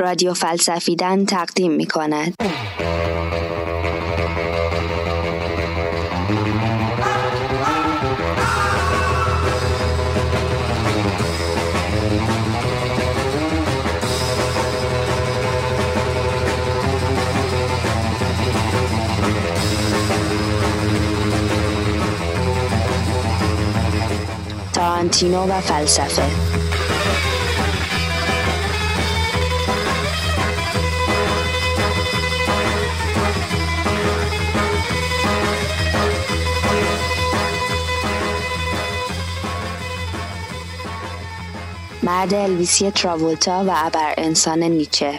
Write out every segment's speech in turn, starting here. رادیو فلسفیدن تقدیم می‌کند. تارانتینو و فلسفه. مرد الویسی تراولتا و ابر انسان نیچه.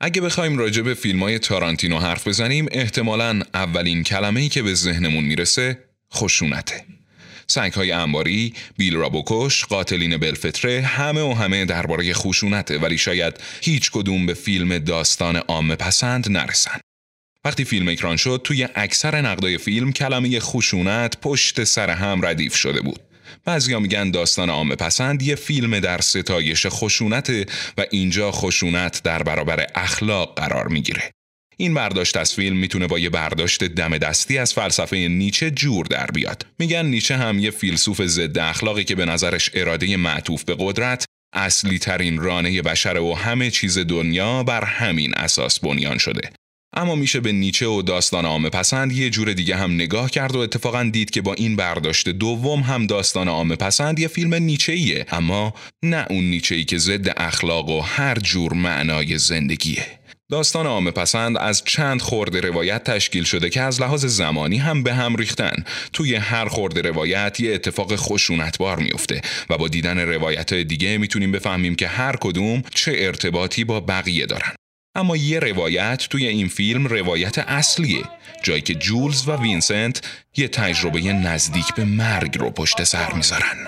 اگه بخوایم راجع به فیلم‌های تارانتینو حرف بزنیم، احتمالاً اولین کلمه‌ای که به ذهنمون میرسه خشونته. سنگ‌های انباری، بیل رابوکوش، قاتلین بلفتره، همه درباره خشونته، ولی شاید هیچ کدوم به فیلم داستان عامه پسند نرسن. وقتی فیلم اکران شد، توی اکثر نقدای فیلم کلمه خشونت پشت سر هم ردیف شده بود. بعضیا میگن داستان عامه پسند یه فیلم در ستایش خشونت و اینجا خشونت در برابر اخلاق قرار میگیره. این برداشت از فیلم میتونه با یه برداشت دم دستی از فلسفه نیچه جور در بیاد. میگن نیچه هم یه فیلسوف ضد اخلاقی که به نظرش اراده معطوف به قدرت اصلی ترین رانه بشر و همه چیز دنیا بر همین اساس بنیان شده. اما میشه به نیچه و داستان عامه پسند یه جور دیگه هم نگاه کرد و اتفاقا دید که با این برداشت دوم هم داستان عامه پسند یه فیلم نیچه‌ایه، اما نه اون نیچه‌ای که ضد اخلاق و هر جور معنای زندگیه. داستان عامه پسند از چند خرده روایت تشکیل شده که از لحاظ زمانی هم به هم ریختن. توی هر خرده روایت یه اتفاق خشونتبار میفته و با دیدن روایت‌های دیگه میتونیم بفهمیم که هر کدوم چه ارتباطی با بقیه دارن. اما یه روایت توی این فیلم روایت اصلیه، جایی که جولز و وینسنت یه تجربه نزدیک به مرگ رو پشت سر میذارن.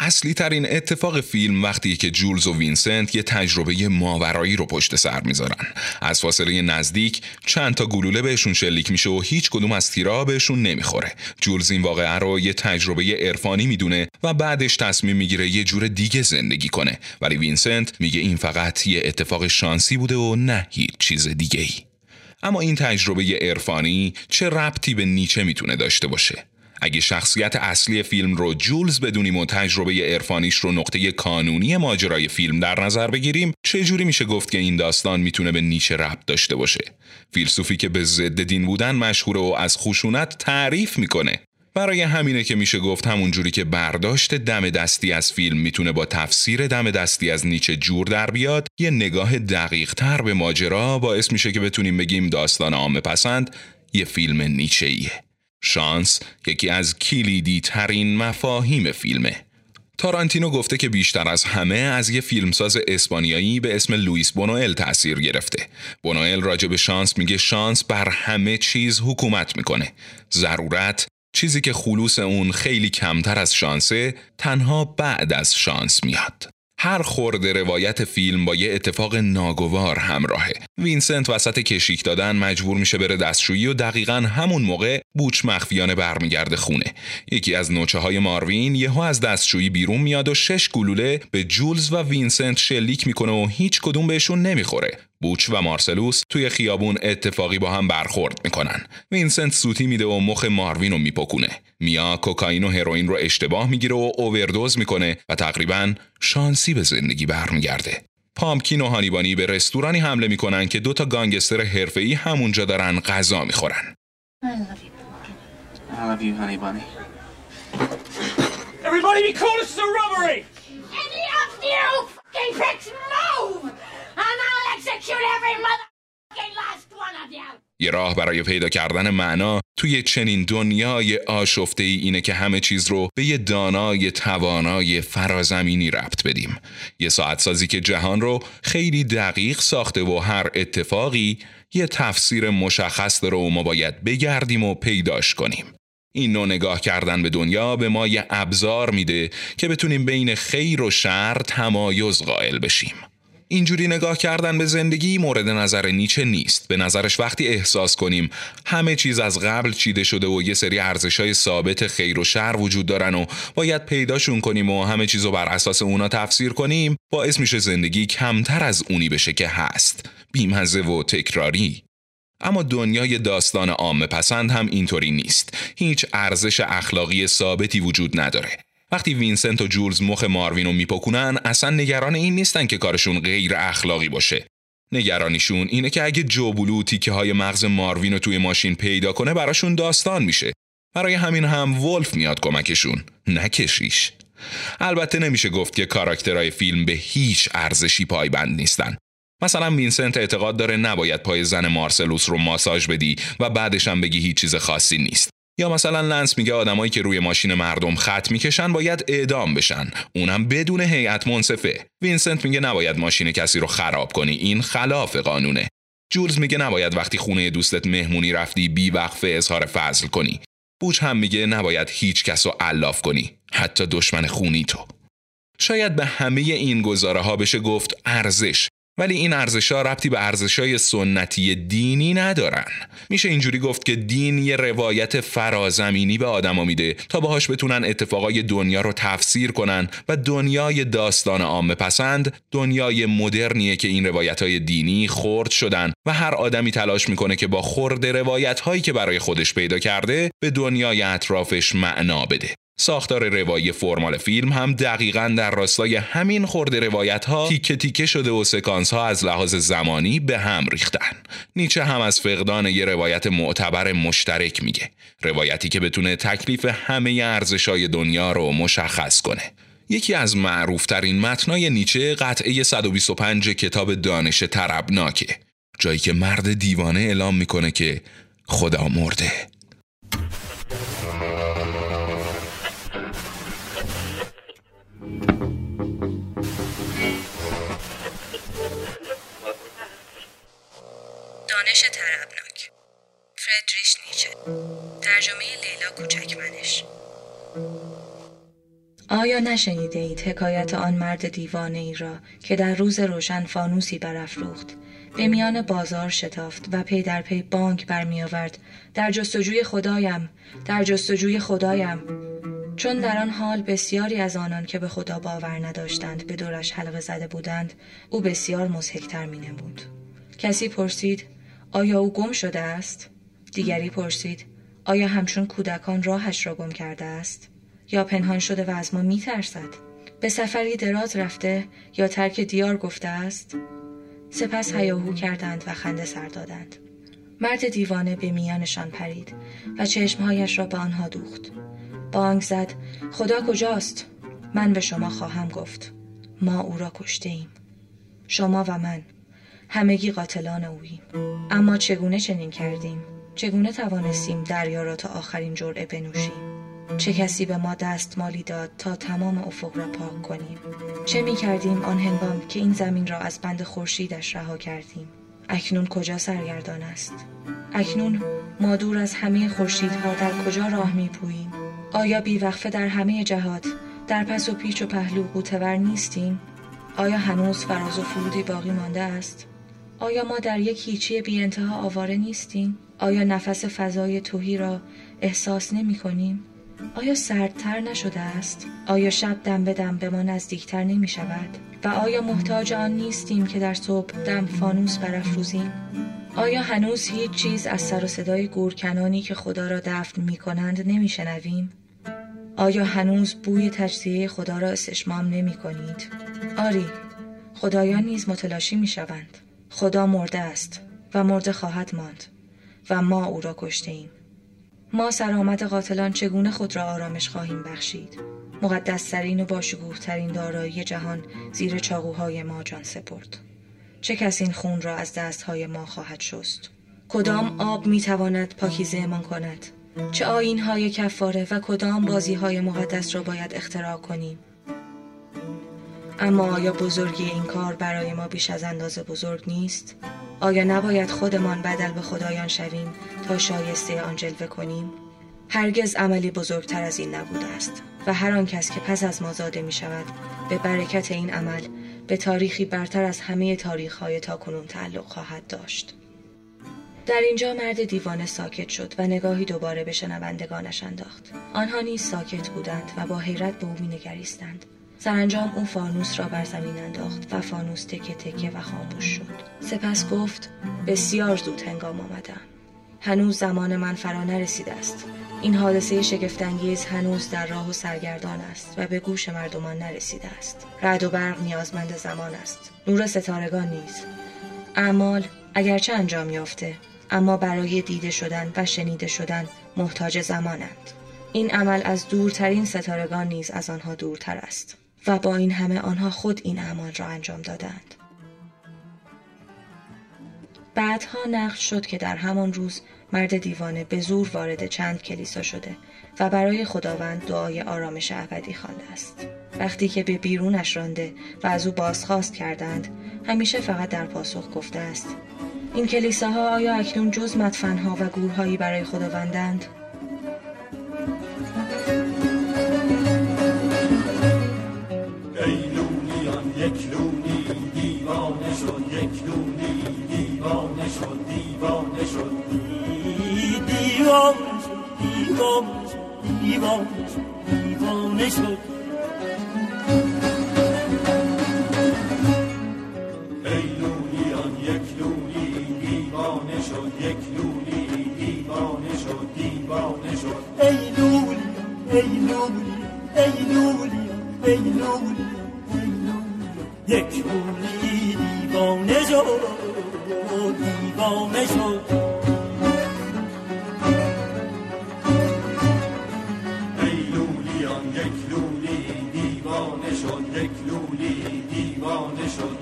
اصلی ترین اتفاق فیلم وقتی که جولز و وینسنت یه تجربه ماورایی رو پشت سر میذارن. از فاصله نزدیک چند تا گلوله بهشون شلیک میشه و هیچ کدوم از تیرها بهشون نمیخوره. جولز این واقعه رو یه تجربه عرفانی میدونه و بعدش تصمیم میگیره یه جور دیگه زندگی کنه، ولی وینسنت میگه این فقط یه اتفاق شانسی بوده و نه هیچ چیز دیگه‌ای. اما این تجربه عرفانی چه ربطی به نیچه میتونه داشته باشه؟ اگه شخصیت اصلی فیلم رو جولز بدونیم و تجربه عرفانیش رو نقطه کانونی ماجرای فیلم در نظر بگیریم، چه جوری میشه گفت که این داستان میتونه به نیچه ربط داشته باشه؟ فیلسوفی که به ضد دین بودن مشهوره و از خشونت تعریف میکنه. برای همینه که میشه گفت همون جوری که برداشت دم دستی از فیلم میتونه با تفسیر دم دستی از نیچه جور در بیاد، یه نگاه دقیق‌تر به ماجرا باعث میشه که بتونیم بگیم داستان عامه پسند یه فیلم نیچه‌ایه. شانس یکی از کلیدی ترین مفاهیم فیلمه. تارانتینو گفته که بیشتر از همه از یه فیلمساز اسپانیایی به اسم لوئیس بونوئل تأثیر گرفته. بونوئل راجع به شانس میگه شانس بر همه چیز حکومت میکنه. ضرورت، چیزی که خلوص اون خیلی کمتر از شانسه، تنها بعد از شانس میاد. هر خرده روایت فیلم با یه اتفاق ناگوار همراهه. وینسنت وسط کشیک دادن مجبور میشه بره دستشویی و دقیقاً همون موقع بوچ مخفیانه برمیگرده خونه. یکی از نوچه‌های ماروین یهو از دستشویی بیرون میاد و 6 گلوله به جولز و وینسنت شلیک میکنه و هیچ کدوم بهشون نمیخوره. بوچ و مارسلوس توی خیابون اتفاقی با هم برخورد میکنن. وینسنت سوتی میده و مخ ماروین رو میپکونه. میا کوکائین و هروئین رو اشتباه میگیره و اووردوز میکنه و تقریباً شانسی به زندگی برمیگرده. پامکین و هانیبانی به رستورانی حمله میکنن که 2 تا گانگستر حرفه‌ای همونجا دارن غذا میخورن. یه راه برای پیدا کردن معنا توی چنین دنیای آشفته ای اینه که همه چیز رو به یه دانای توانای فرازمینی ربط بدیم. یه ساعت سازی که جهان رو خیلی دقیق ساخته و هر اتفاقی یه تفسیر مشخص داره و ما باید بگردیم و پیداش کنیم. این نوع نگاه کردن به دنیا به ما یه ابزار میده که بتونیم بین خیر و شر تمایز قائل بشیم. اینجوری نگاه کردن به زندگی مورد نظر نیچه نیست. به نظرش وقتی احساس کنیم همه چیز از قبل چیده شده و یه سری ارزش‌های ثابت خیر و شر وجود دارن و باید پیداشون کنیم و همه چیزو بر اساس اونا تفسیر کنیم، باعث میشه زندگی کمتر از اونی بشه که هست، بی‌مزه و تکراری. اما دنیای داستان عامه پسند هم اینطوری نیست. هیچ ارزش اخلاقی ثابتی وجود نداره. وقتی وینسنت و جولز مخ ماروینو میپکنن، اصلا نگران این نیستن که کارشون غیر اخلاقی باشه. نگرانیشون اینه که اگه جوبلو تیکه های مغز ماروینو توی ماشین پیدا کنه، براشون داستان میشه. برای همین هم ولف میاد کمکشون، نه کشیش. البته نمیشه گفت که کاراکترهای فیلم به هیچ ارزشی پایبند نیستن. مثلا وینسنت اعتقاد داره نباید پای زن مارسلوس رو ماساژ بدی و بعدش هم بگی هیچ چیز خاصی نیست. یا مثلا لنس میگه آدمایی که روی ماشین مردم خط میکشن باید اعدام بشن، اونم بدون هیئت منصفه. وینسنت میگه نباید ماشین کسی رو خراب کنی، این خلاف قانونه. جولز میگه نباید وقتی خونه دوستت مهمونی رفتی بی وقفه اظهار فضل کنی. بوچ هم میگه نباید هیچ کس رو علاف کنی، حتی دشمن خونی تو. شاید به همه این گزاره‌ها بشه گفت ارزش، ولی این ارزش‌ها ربطی به ارزش‌های سنتی دینی ندارن. میشه اینجوری گفت که دین یه روایت فرازمینی به آدم‌ها میده تا باهاش بتونن اتفاقای دنیا رو تفسیر کنن و دنیای داستان عامه پسند دنیای مدرنیه که این روایت‌های دینی خرد شدن و هر آدمی تلاش میکنه که با خرد روایت‌هایی که برای خودش پیدا کرده به دنیای اطرافش معنا بده. ساختار روایی فرمال فیلم هم دقیقاً در راستای همین خرد روایت‌ها تیکه تیکه شده و سکانس‌ها از لحاظ زمانی به هم ریختن. نیچه هم از فقدان یه روایت معتبر مشترک میگه، روایتی که بتونه تکلیف همه ارزش‌های دنیا رو مشخص کنه. یکی از معروف‌ترین متنای نیچه قطعه 125 کتاب دانش طربناکه، جایی که مرد دیوانه اعلام میکنه که خدا مرده. دانش طربناک، فردریش نیچه، ترجمه لیلا کوچکمنش. آیا نشنیده اید حکایت آن مرد دیوانه ای را که در روز روشن فانوسی برافروخت، به میان بازار شتافت و پی در پی بانگ برمی آورد، در جستجوی خدایم، در جستجوی خدایم، چون در آن حال بسیاری از آنان که به خدا باور نداشتند به دورش حلقه زده بودند، او بسیار مضحک‌تر می‌نمود. کسی پرسید آیا او گم شده است؟ دیگری پرسید آیا همچون کودکان راهش را گم کرده است؟ یا پنهان شده و از ما می‌ترسد؟ به سفری دراز رفته یا ترک دیار گفته است؟ سپس هیاهو کردند و خنده سر دادند. مرد دیوانه به میانشان پرید و چشمهایش را به آنها دوخت. بانگ زد خدا کجاست؟ من به شما خواهم گفت، ما او را کشته ایم، شما و من همگی قاتلان اوییم. اما چگونه چنین کردیم؟ چگونه توانستیم دریا را تا آخرین جرعه بنوشیم؟ چه کسی به ما دستمالی داد تا تمام افق را پاک کنیم؟ چه می کردیم آن هنگام که این زمین را از بند خورشیدش رها کردیم؟ اکنون کجا سرگردان است؟ اکنون ما دور از همه خورشیدها در کجا راه می پوییم؟ آیا بیوقفه در همه جهات، در پس و پیچ و پهلو قوتور نیستیم؟ آیا هنوز فراز و فرودی باقی مانده است؟ آیا ما در یک هیچی بی انتها آواره نیستیم؟ آیا نفس فضای تهی را احساس نمی کنیم؟ آیا سردتر نشده است؟ آیا شب دم به دم به ما نزدیکتر نمی شود؟ و آیا محتاج آن نیستیم که در صبح دم فانوس برافروزیم؟ آیا هنوز هیچ چیز از سر و صدای گورکنانی که خدا را دفن می کنند نمی شنویم؟ آیا هنوز بوی تجزیه خدا را استشمام نمی کنید؟ آری، خدایان نیز متلاشی می شوند. خدا مرده است و مرده خواهد ماند و ما او را کشته ایم. ما سرآمد قاتلان چگونه خود را آرامش خواهیم بخشید؟ مقدس‌ترین و باشکوه‌ترین دارایی جهان زیر چاقوهای ما جان سپرد. چه کس این خون را از دستهای ما خواهد شست؟ کدام آب می تواند پاکیزه مان کند؟ چه آیین‌های کفاره و کدام بازی‌های مقدس را باید اختراع کنیم؟ اما آیا بزرگی این کار برای ما بیش از اندازه بزرگ نیست؟ آیا نباید خودمان بدل به خدایان شویم تا شایسته آن جلوه کنیم؟ هرگز عملی بزرگتر از این نبوده است و هر آن کس که پس از ما زاده می شود به برکت این عمل به تاریخی برتر از همه تاریخ‌های تاکنون تعلق خواهد داشت. در اینجا مرد دیوانه ساکت شد و نگاهی دوباره به شنوندگانش انداخت. آنها نیز ساکت بودند و با حیرت به او می‌نگریستند. سرانجام او فانوس را بر زمین انداخت و فانوس تکه تکه و خاموش شد. سپس گفت: بسیار زود هنگام آمدم. هنوز زمان من فرا نرسیده است. این حادثه شگفت‌انگیز هنوز در راه و سرگردان است و به گوش مردمان نرسیده است. رعد و برق نیازمند زمان است. نور ستارگان نیز. اعمال اگرچه انجام یافته، اما برای دیده شدن و شنیده شدن محتاج زمانند. این عمل از دورترین ستارگان نیز از آنها دورتر است و با این همه آنها خود این اعمال را انجام دادند. بعدها نقل شد که در همان روز مرد دیوانه به زور وارد چند کلیسا شده و برای خداوند دعای آرامش ابدی خوانده است. وقتی که به بیرونش رانده و از او بازخواست کردند، همیشه فقط در پاسخ گفته است: این کلیساها آیا اکنون جز مدفنها و گورهایی برای خداوندند؟ دیوانه شد ای لولیان یک لولی دیوانه شد ای لولی یک لولی دیوانه شد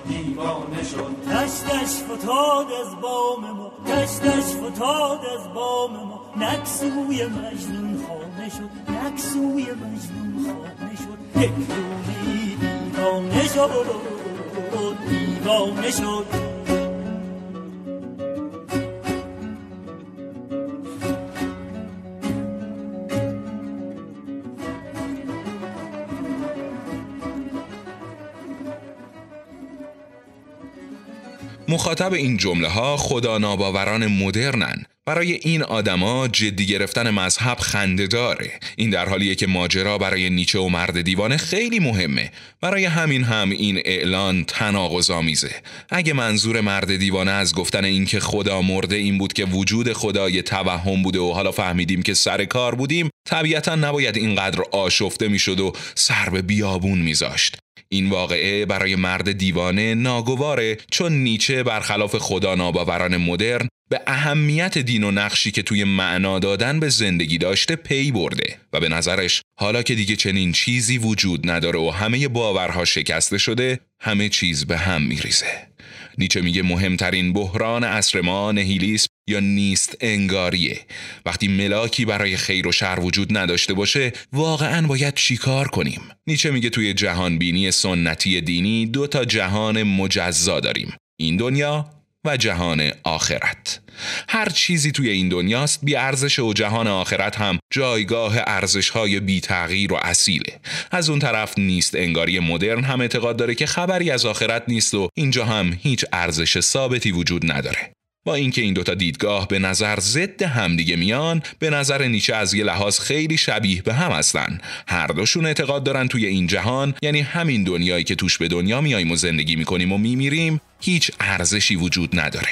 دیوانه شد تشتش فتاد از بام ما نکسوی مجنون خانه شد یک روی دیوانه شد مخاطب این جمله ها خدا ناباوران مدرنن. برای این آدما جدی گرفتن مذهب خنده داره. این در حالیه که ماجرا برای نیچه و مرد دیوانه خیلی مهمه. برای همین هم این اعلان تناقض‌آمیزه. اگه منظور مرد دیوانه از گفتن اینکه خدا مرده این بود که وجود خدا یه توهم بوده و حالا فهمیدیم که سر کار بودیم، طبیعتا نباید اینقدر آشفته میشد و سر به بیابون میذاشت. این واقعه برای مرد دیوانه ناگواره، چون نیچه برخلاف خدا ناباوران مدرن به اهمیت دین و نقشی که توی معنا دادن به زندگی داشته پی برده و به نظرش حالا که دیگه چنین چیزی وجود نداره و همه باورها شکسته شده، همه چیز به هم میریزه. نیچه میگه مهمترین بحران عصر ما نهیلیسم یا نیست انگاریه. وقتی ملاکی برای خیر و شر وجود نداشته باشه، واقعاً باید چیکار کنیم؟ نیچه میگه توی جهان بینی سنتی دینی دو تا جهان مجزا داریم: این دنیا و جهان آخرت. هر چیزی توی این دنیاست بی ارزش و جهان آخرت هم جایگاه ارزش‌های بی تغییر و اصیله. از اون طرف نیست انگاری مدرن هم اعتقاد داره که خبری از آخرت نیست و اینجا هم هیچ ارزش ثابتی وجود نداره. با اینکه این دوتا دیدگاه به نظر ضد همدیگه میان، به نظر نیچه از یه لحاظ خیلی شبیه به هم هستن. هر دوشون اعتقاد دارن توی این جهان، یعنی همین دنیایی که توش به دنیا میاییم و زندگی میکنیم و میمیریم، هیچ ارزشی وجود نداره.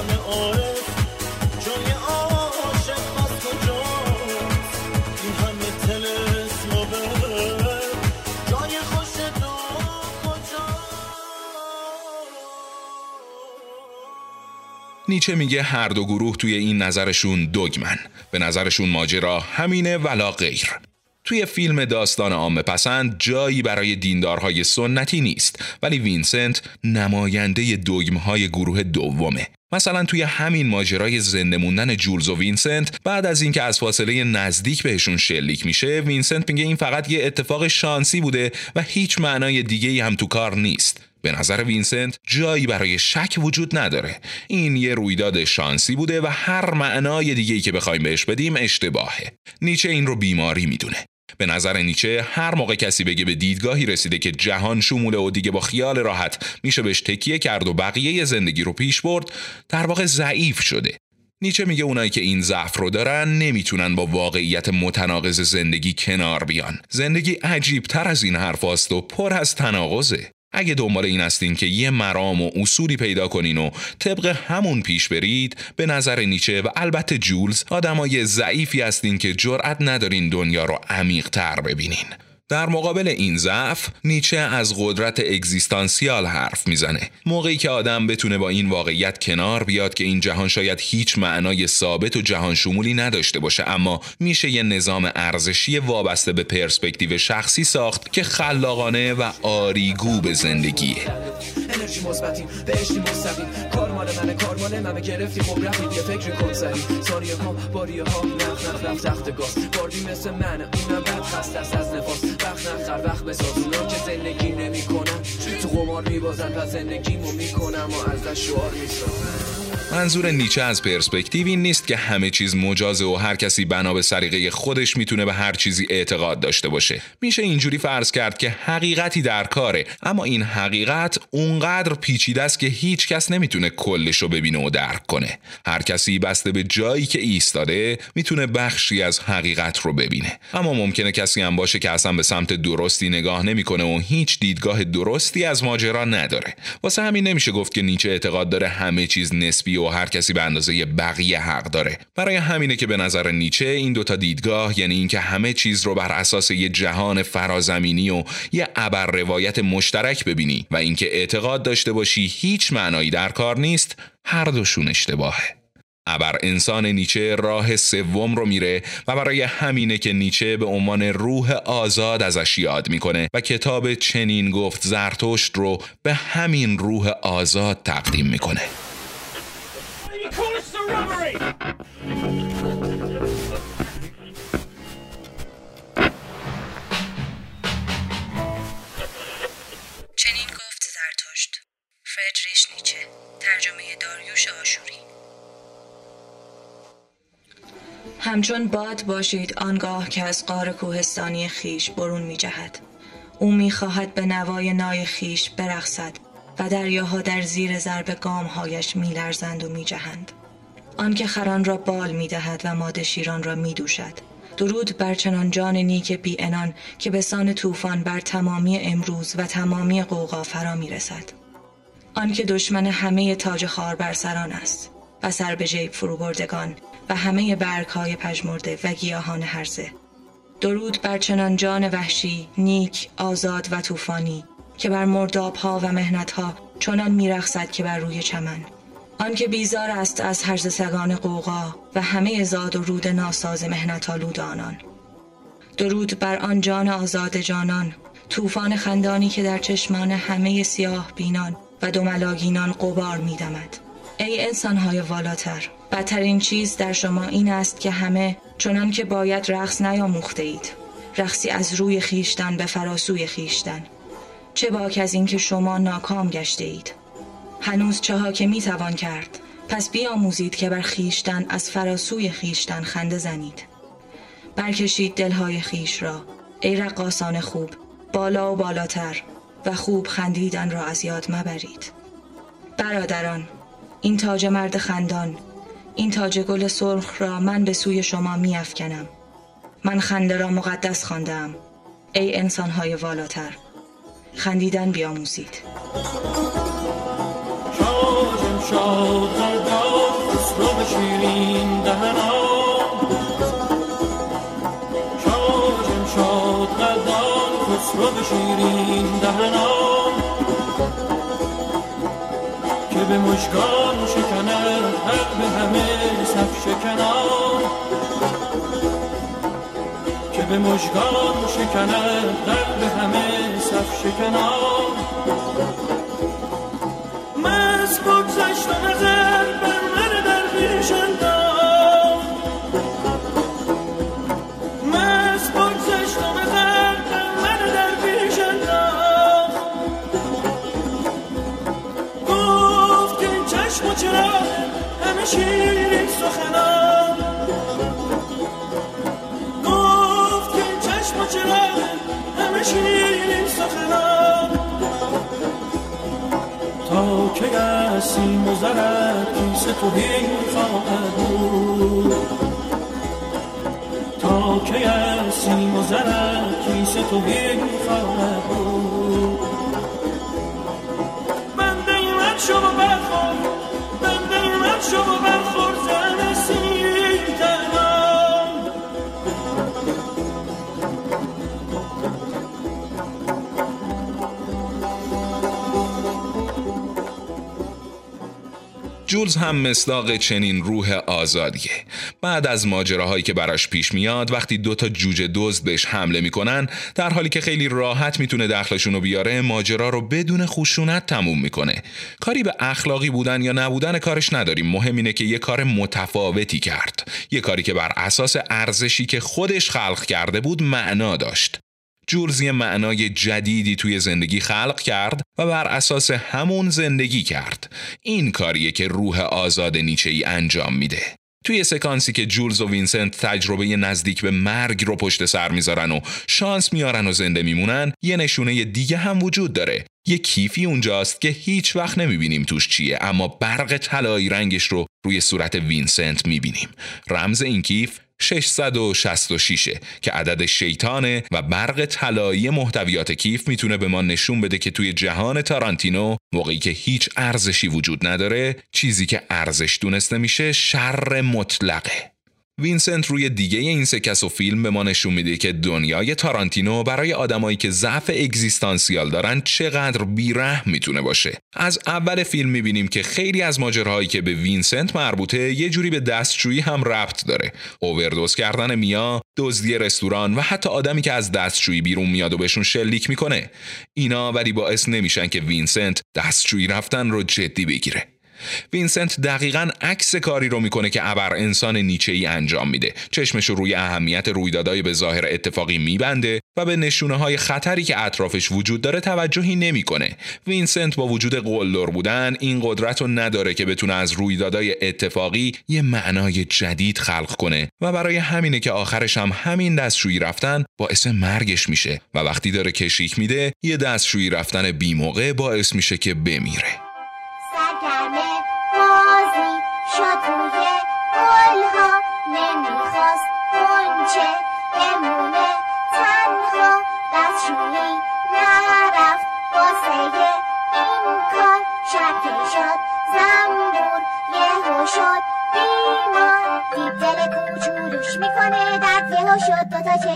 همه عارف جای عاشق از کجاست؟ این همه طلسم جای خوش تو کجاست؟ نیچه میگه هر دو گروه توی این نظرشون دوگمن. به نظرشون ماجرا همینه ولا غیر. توی فیلم داستان عامه پسند جایی برای دیندارهای سنتی نیست، ولی وینسنت نماینده دوگمهای گروه دومه. مثلا توی همین ماجرای زنده موندن جولز و وینسنت، بعد از اینکه از فاصله نزدیک بهشون شلیک میشه، وینسنت میگه این فقط یه اتفاق شانسی بوده و هیچ معنای دیگه‌ای هم تو کار نیست. به نظر وینسنت جایی برای شک وجود نداره. این یه رویداد شانسی بوده و هر معنای دیگه‌ای که بخوایم بهش بدیم اشتباهه. نیچه این رو بیماری میدونه. به نظر نیچه هر موقع کسی بگه به دیدگاهی رسیده که جهان شموله و دیگه با خیال راحت میشه بهش تکیه کرد و بقیه زندگی رو پیش برد، در واقع ضعیف شده. نیچه میگه اونایی که این ضعف رو دارن نمیتونن با واقعیت متناقض زندگی کنار بیان. زندگی عجیب‌تر از این حرفاست و پر از تناقضه. اگه دنبال این هستین که یه مرام و اصولی پیدا کنین و طبق همون پیش برید، به نظر نیچه و البته جولز آدمای ضعیفی هستین که جرأت ندارین دنیا رو عمیق‌تر ببینین. در مقابل این ضعف، نیچه از قدرت اگزیستانسیال حرف میزنه. موقعی که آدم بتونه با این واقعیت کنار بیاد که این جهان شاید هیچ معنای ثابت و جهان شمولی نداشته باشه، اما میشه یه نظام ارزشی وابسته به پرسپکتیو شخصی ساخت که خلاقانه و آریگو به زندگیه. انرژی مثبتیم، بهشتی مستقیم، کار مال منه، کار مال منه، گرفتیم و رفتیم، یه فکر کن سری، ثانیه ها، باریه ها، نخ نخ رفت تخت گاز، باردی مثل من، اونم بد خست است از نفاس. وقت نخر وقت بساز اونا که زندگی نمی کنن، تو قمار می بازن و زندگیمو می کنم و ازش شعار می سازن. منظور نیچه از پرسپکتیو این نیست که همه چیز مجازه و هر کسی بنا به سلیقه خودش میتونه به هر چیزی اعتقاد داشته باشه. میشه اینجوری فرض کرد که حقیقتی در کاره، اما این حقیقت اونقدر پیچیده است که هیچ کس نمیتونه کلشو ببینه و درک کنه. هر کسی بسته به جایی که ایستاده میتونه بخشی از حقیقت رو ببینه، اما ممکنه کسی هم باشه که اصلا به سمت درستی نگاه نمیکنه و هیچ دیدگاه درستی از ماجرا نداره. واسه همین نمیشه گفت که نیچه اعتقاد داره همه چیز نسبی و هر کسی به اندازه بقیه حق داره. برای همینه که به نظر نیچه این دوتا دیدگاه، یعنی اینکه همه چیز رو بر اساس یه جهان فرازمینی و یه ابر روایت مشترک ببینی و اینکه اعتقاد داشته باشی هیچ معنایی در کار نیست، هر دوشون اشتباهه. ابر انسان نیچه راه سوم رو میره و برای همینه که نیچه به عنوان روح آزاد ازش یاد میکنه و کتاب چنین گفت زرتشت رو به همین روح آزاد تقدیم میکنه. چنین گفت زرتشت، فردریش نیچه، ترجمه داریوش آشوری. همچون باد باشید آنگاه که از غار کوهستانی خیش برون می جهد. او می خواهد به نوای نای خیش برقصد و دریاها در زیر ضرب گامهایش می لرزند و می جهند. آن که خران را بال می دهد و ماده شیران را می دوشد. درود بر چنان جان نیک بی انان که به سان طوفان بر تمامی امروز و تمامی قوقا فرا می رسد. آن که دشمن همه تاج خار بر سران است و سر به جیب فرو بردگان و همه برگ‌های پژمرده و گیاهان هرزه. درود بر چنان جان وحشی، نیک، آزاد و طوفانی که بر مرداب‌ها و مهنت‌ها چنان می‌رقصد که بر روی چمن. آن که بیزار است از هرزه سگان قوقا و همه زاد و رود ناساز مهنت‌آلود آنان. درود بر آن جان آزاد جانان، طوفان خندانی که در چشمان همه سیاه بینان و دملاگینان غبار می‌دمد. ای انسان‌های والاتر، بدترین چیز در شما این است که همه چنان که باید رقص نیاموخته اید، رقصی از روی خیشتن به فراسوی خیشتن. چه باک از این که شما ناکام گشته اید. هنوز چه ها که می توان کرد، پس بیاموزید که بر خیشتن از فراسوی خیشتن خنده زنید. برکشید دلهای خیش را، ای رقاصان خوب، بالا و بالاتر و خوب خندیدن را از یاد مبرید. برادران، این تاج مرد خندان، این تاج گل سرخ را من به سوی شما می افکنم. من خنده را مقدس خواندم. ای انسان‌های والاتر، خندیدن بیاموزید. رو شیرین دهنان شاجم شاد قدان خسرو شیرین دهنان که به مشکان شکنن حق به همه صف شکنان که به مشکان شکنن حق به همه صف شکنان مست بگذشتم ازم بر من در پیش انداخت مست بگذشتم ازم بر من در پیش انداخت گفت این چشم و چرا همه شیرین سخنان گفت این چشم و چرا همه شیرین سخنان تا که گسیم و زرد کیسه توهی خواهد بود تا که گسیم و زرد کیسه توهی خواهد بود بنده ایمت شو و برخور بنده ایمت شو و برخور زن سیری تنام جولز هم مصداق چنین روح آزادیه. بعد از ماجراهایی که براش پیش میاد، وقتی دوتا جوجه دزد بهش حمله میکنن، در حالی که خیلی راحت میتونه دخلشون رو بیاره، ماجرا رو بدون خشونت تموم میکنه. کاری به اخلاقی بودن یا نبودن کارش نداریم، مهم اینه که یه کار متفاوتی کرد، یه کاری که بر اساس ارزشی که خودش خلق کرده بود معنا داشت. جولز یه معنای جدیدی توی زندگی خلق کرد و بر اساس همون زندگی کرد. این کاریه که روح آزاد نیچه‌ای انجام میده. توی سکانسی که جولز و وینسنت تجربه نزدیک به مرگ رو پشت سر میذارن و شانس میارن و زنده میمونن، یه نشونه دیگه هم وجود داره. یه کیفی اونجاست که هیچ وقت نمیبینیم توش چیه، اما برق طلایی رنگش رو روی صورت وینسنت میبینیم. رمز این کیف 666 که عدد شیطانه و برق طلایی محتویات کیف میتونه به ما نشون بده که توی جهان تارانتینو موقعی که هیچ ارزشی وجود نداره، چیزی که ارزش دونسته میشه شر مطلقه. وینسنت روی دیگه این سکس و فیلم به ما نشون میده که دنیای تارانتینو برای آدمایی که ضعف اگزیستانسیال دارن چقدر بی‌رحم میتونه باشه. از اول فیلم میبینیم که خیلی از ماجراهایی که به وینسنت مربوطه یه جوری به دستشویی هم ربط داره. اووردوز کردن میا، دزدی رستوران و حتی آدمی که از دستشویی بیرون میاد و بهشون شلیک میکنه. اینا ولی باعث نمیشن که وینسنت دستشویی رفتن رو جدی بگیره. وینسنت دقیقاً عکس کاری رو میکنه که ابر انسان نیچه‌ای انجام میده. چشمش رو روی اهمیت رویدادهای به ظاهر اتفاقی میبنده و به نشونه‌های خطری که اطرافش وجود داره توجهی نمیکنه. وینسنت با وجود قلدر بودن این قدرت رو نداره که بتونه از رویدادهای اتفاقی یه معنای جدید خلق کنه و برای همینه که آخرش هم همین دستشویی رفتن باعث مرگش میشه و وقتی داره کشیک میده یه دستشویی رفتن بی‌موقع باعث میشه که بمیره.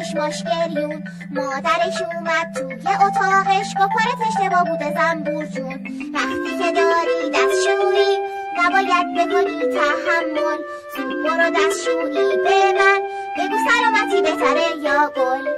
چشماش گریون مادرش اومد توی اتاقش با کارت اشتباه بوده زنبور جون وقتی که داری دستشویی نباید بکنی تحمل زود برو دستشویی به من بگو سلامتی بهتره یا گل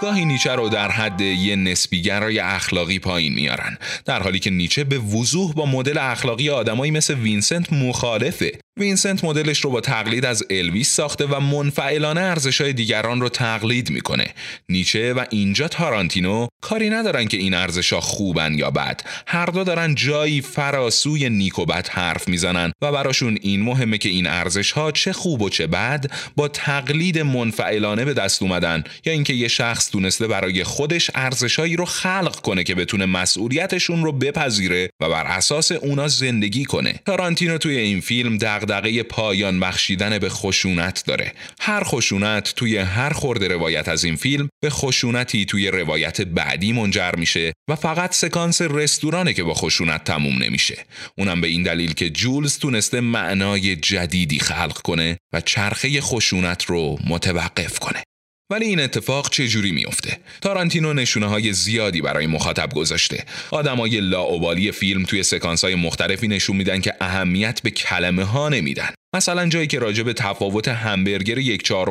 گاهی نیچه رو در حد یه نسبیگرای اخلاقی پایین میارن، در حالی که نیچه به وضوح با مدل اخلاقی آدمایی مثل وینسنت مخالفه. وینسنت مدلش رو با تقلید از الویس ساخته و منفعلانه ارزش‌های دیگران رو تقلید میکنه. نیچه و اینجا تارانتینو کاری ندارن که این ارزش‌ها خوبن یا بد. هر دو دارن جایی فراسوی نیک و بد حرف میزنن و براشون این مهمه که این ارزش‌ها چه خوب و چه بد با تقلید منفعلانه به دست اومدن یا اینکه یه شخص تونسته برای خودش ارزش‌هایی رو خلق کنه که بتونه مسئولیتشون رو بپذیره و بر اساس اونا زندگی کنه. تارانتینو توی این فیلم دغدغه پایان بخشیدن به خشونت داره. هر خشونت توی هر خورده روایت از این فیلم به خشونتی توی روایت بعدی منجر میشه و فقط سکانس رستورانه که با خشونت تموم نمیشه. اونم به این دلیل که جولز تونسته معنای جدیدی خلق کنه و چرخه خشونت رو متوقف کنه. ولی این اتفاق چجوری میفته؟ تارانتینو نشونه‌های زیادی برای مخاطب گذاشته. آدمای لاابالی فیلم توی سکانس‌های مختلفی نشون میدن که اهمیت به کلمه ها نمیدن. مثلا جایی که راجع به تفاوت همبرگر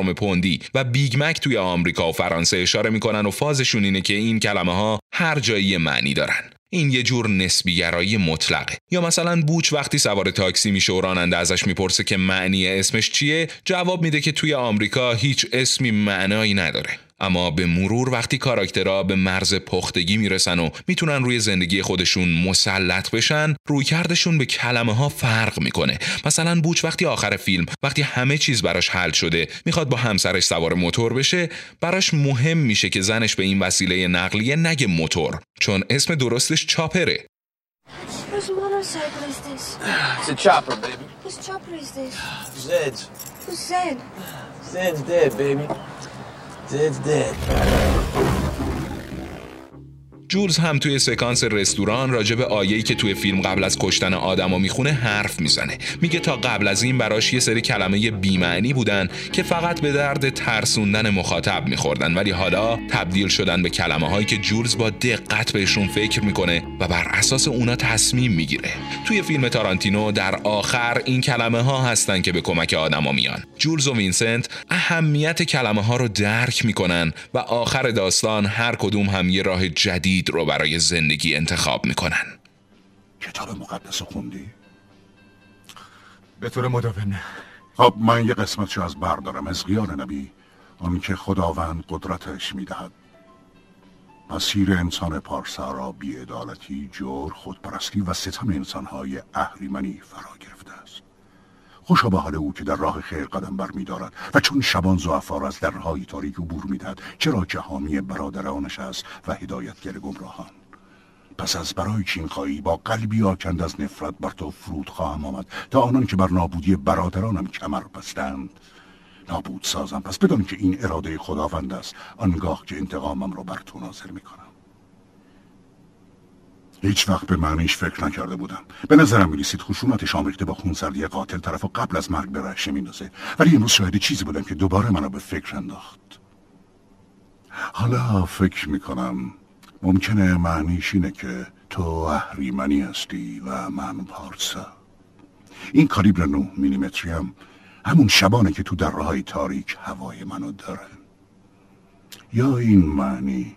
1/4 پوندی و بیگ مک توی آمریکا و فرانسه اشاره میکنن و فازشون اینه که این کلمه ها هر جایی معنی دارن. این یه جور نسبی گرایی مطلقه. یا مثلا بوچ وقتی سوار تاکسی میشه و راننده ازش میپرسه که معنی اسمش چیه، جواب میده که توی آمریکا هیچ اسمی معنایی نداره. اما به مرور وقتی کاراکترها به مرز پختگی میرسن و میتونن روی زندگی خودشون مسلط بشن، رویکردشون به کلمه ها فرق میکنه. مثلا بوچ وقتی آخر فیلم، وقتی همه چیز براش حل شده، میخواد با همسرش سوار موتور بشه، براش مهم میشه که زنش به این وسیله نقلیه نگه موتور، چون اسم درستش چاپره. جولز هم توی سکانس رستوران راجع به آیه‌ای که توی فیلم قبل از کشتن آدمو میخونه حرف میزنه. میگه تا قبل از این براش یه سری کلمه بی‌معنی بودن که فقط به درد ترسوندن مخاطب میخوردن، ولی حالا تبدیل شدن به کلمه‌هایی که جولز با دقت بهشون فکر میکنه و بر اساس اونا تصمیم میگیره. توی فیلم تارانتینو در آخر این کلمه‌ها هستن که به کمک آدما میان. جولز و وینسنت اهمیت کلمه‌ها رو درک میکنن و آخر داستان هر کدوم هم یه راه جدید رو برای زندگی انتخاب میکنن. کتاب مقدس خوندی؟ به طور مداوم. خب من یه قسمتشو از بردارم. ازغیار نبی، آن که خداوند قدرتش میدهد مسیر انسان پارسا را بی‌عدالتی، جور، خودپرستی و ستم انسانهای اهریمنی فرا گرفته است. خوشا به حال او که در راه خیر قدم بر می‌دارد و چون شبان زعفا را از درهای تاریک عبور می‌دهد، چرا که حامی برادرانش است و هدایتگر گمراهان. پس از برای چینخایی با قلبی آکنده از نفرت بر تو فرود خواهم آمد تا آنان که بر نابودی برادرانم کمر بستند نابود سازم. پس بدان که این اراده خداوند است آنگاه که انتقامم را بر تو نازل می‌کنم. هیچ وقت به معنیش فکر نکرده بودم. به نظرم می‌رسید خشونتش آمیخته با خونسردی قاتل طرفو قبل از مرگ به رعشه میندازه، ولی امروز شاهد چیزی بودم که دوباره منو به فکر انداخت. حالا فکر میکنم ممکنه معنیش اینه که تو اهریمنی هستی و من پارسا. این کالیبر 9 میلیمتری هم همون شبانه که تو دره‌های تاریک هوای منو داره. یا این معنی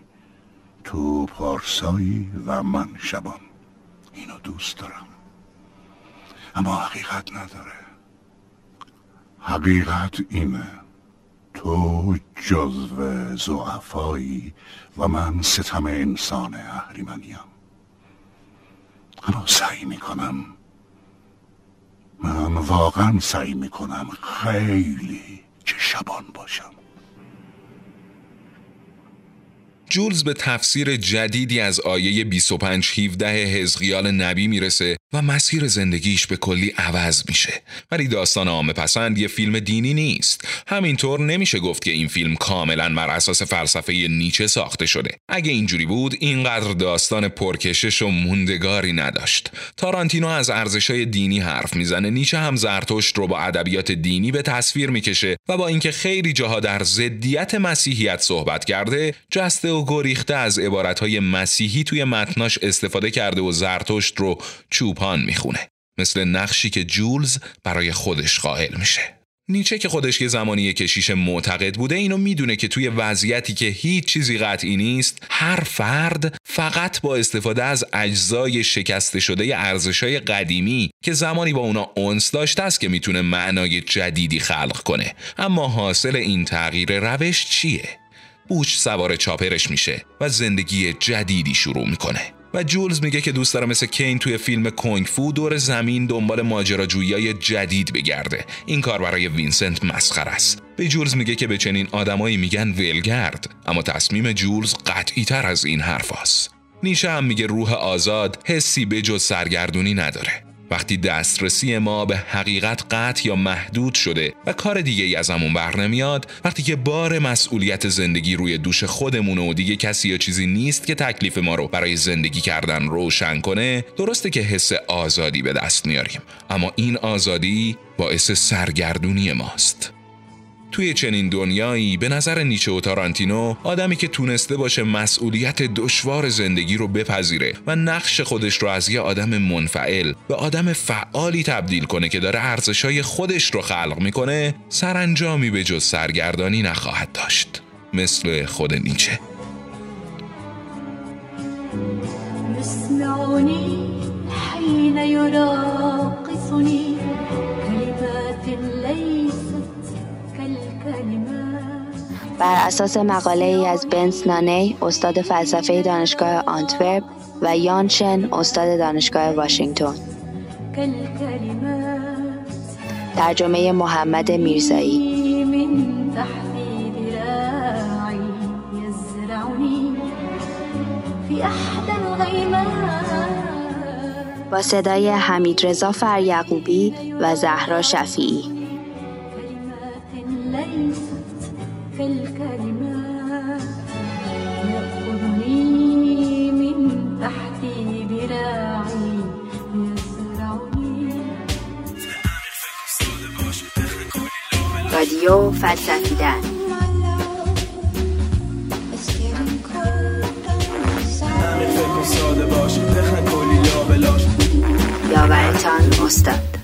تو پارسایی و من شبان. اینو دوست دارم اما حقیقت نداره. حقیقت اینه تو جزو ضعفایی و من ستم انسان اهریمنیم. اما سعی میکنم، من واقعا سعی میکنم خیلی که شبان باشم. جولز به تفسیر جدیدی از آیه 25-17 حزقیال نبی میرسه و مسیر زندگیش به کلی عوض میشه. ولی داستان عامه پسند یه فیلم دینی نیست. همینطور نمیشه گفت که این فیلم کاملا بر اساس فلسفه نیچه ساخته شده. اگه اینجوری بود اینقدر داستان پرکشش و موندگاری نداشت. تارانتینو از ارزش‌های دینی حرف میزنه، نیچه هم زرتشت رو با ادبیات دینی به تصویر میکشه و با اینکه خیلی جاها در ضدیت مسیحیت صحبت کرده، جسته و گریخته از عبارت‌های مسیحی توی متناش استفاده کرده و زرتشت رو چوپان میخونه، مثل نقشی که جولز برای خودش قائل میشه. نیچه که خودش یه زمانی کشیش معتقد بوده، اینو میدونه که توی وضعیتی که هیچ چیزی قطعی نیست، هر فرد فقط با استفاده از اجزای شکسته شده ارزش‌های قدیمی که زمانی با اونا انس داشته است که میتونه معنای جدیدی خلق کنه. اما حاصل این تغییر روش چیه؟ بوچ سوار چاپرش میشه و زندگی جدیدی شروع میکنه و جولز میگه که دوست داره مثل کین توی فیلم کونگ فو دور زمین دنبال ماجراجویی‌های جدید بگرده. این کار برای وینسنت مسخره است. به جولز میگه که به چنین آدمایی میگن ولگرد، اما تصمیم جولز قطعی‌تر از این حرفاست. نیچه هم میگه روح آزاد حسی به جز سرگردونی نداره. وقتی دسترسی ما به حقیقت قطع یا محدود شده و کار دیگه ای از همون بر نمیاد، وقتی که بار مسئولیت زندگی روی دوش خودمون و دیگه کسی یا چیزی نیست که تکلیف ما رو برای زندگی کردن روشن کنه، درسته که حس آزادی به دست میاریم، اما این آزادی باعث سرگردونی ماست. توی چنین دنیایی به نظر نیچه و تارانتینو، آدمی که تونسته باشه مسئولیت دشوار زندگی رو بپذیره و نقش خودش رو از یه آدم منفعل به آدم فعالی تبدیل کنه که داره ارزش‌های خودش رو خلق میکنه، سرانجامی به جز سرگردانی نخواهد داشت، مثل خود نیچه. بر اساس مقاله‌ای از بنس نانی، استاد فلسفه دانشگاه آنتورپ و یان شن، استاد دانشگاه واشنگتن. ترجمه محمد میرزایی. با صدای حمیدرضا فر یعقوبی و زهرا شفیعی. الكلمات يأخذني من تحتي براعي يسرعني رادیو فلسفیدن. همه فکر ساده باش، تخن کلی لا بلاش. یاورتان استاد.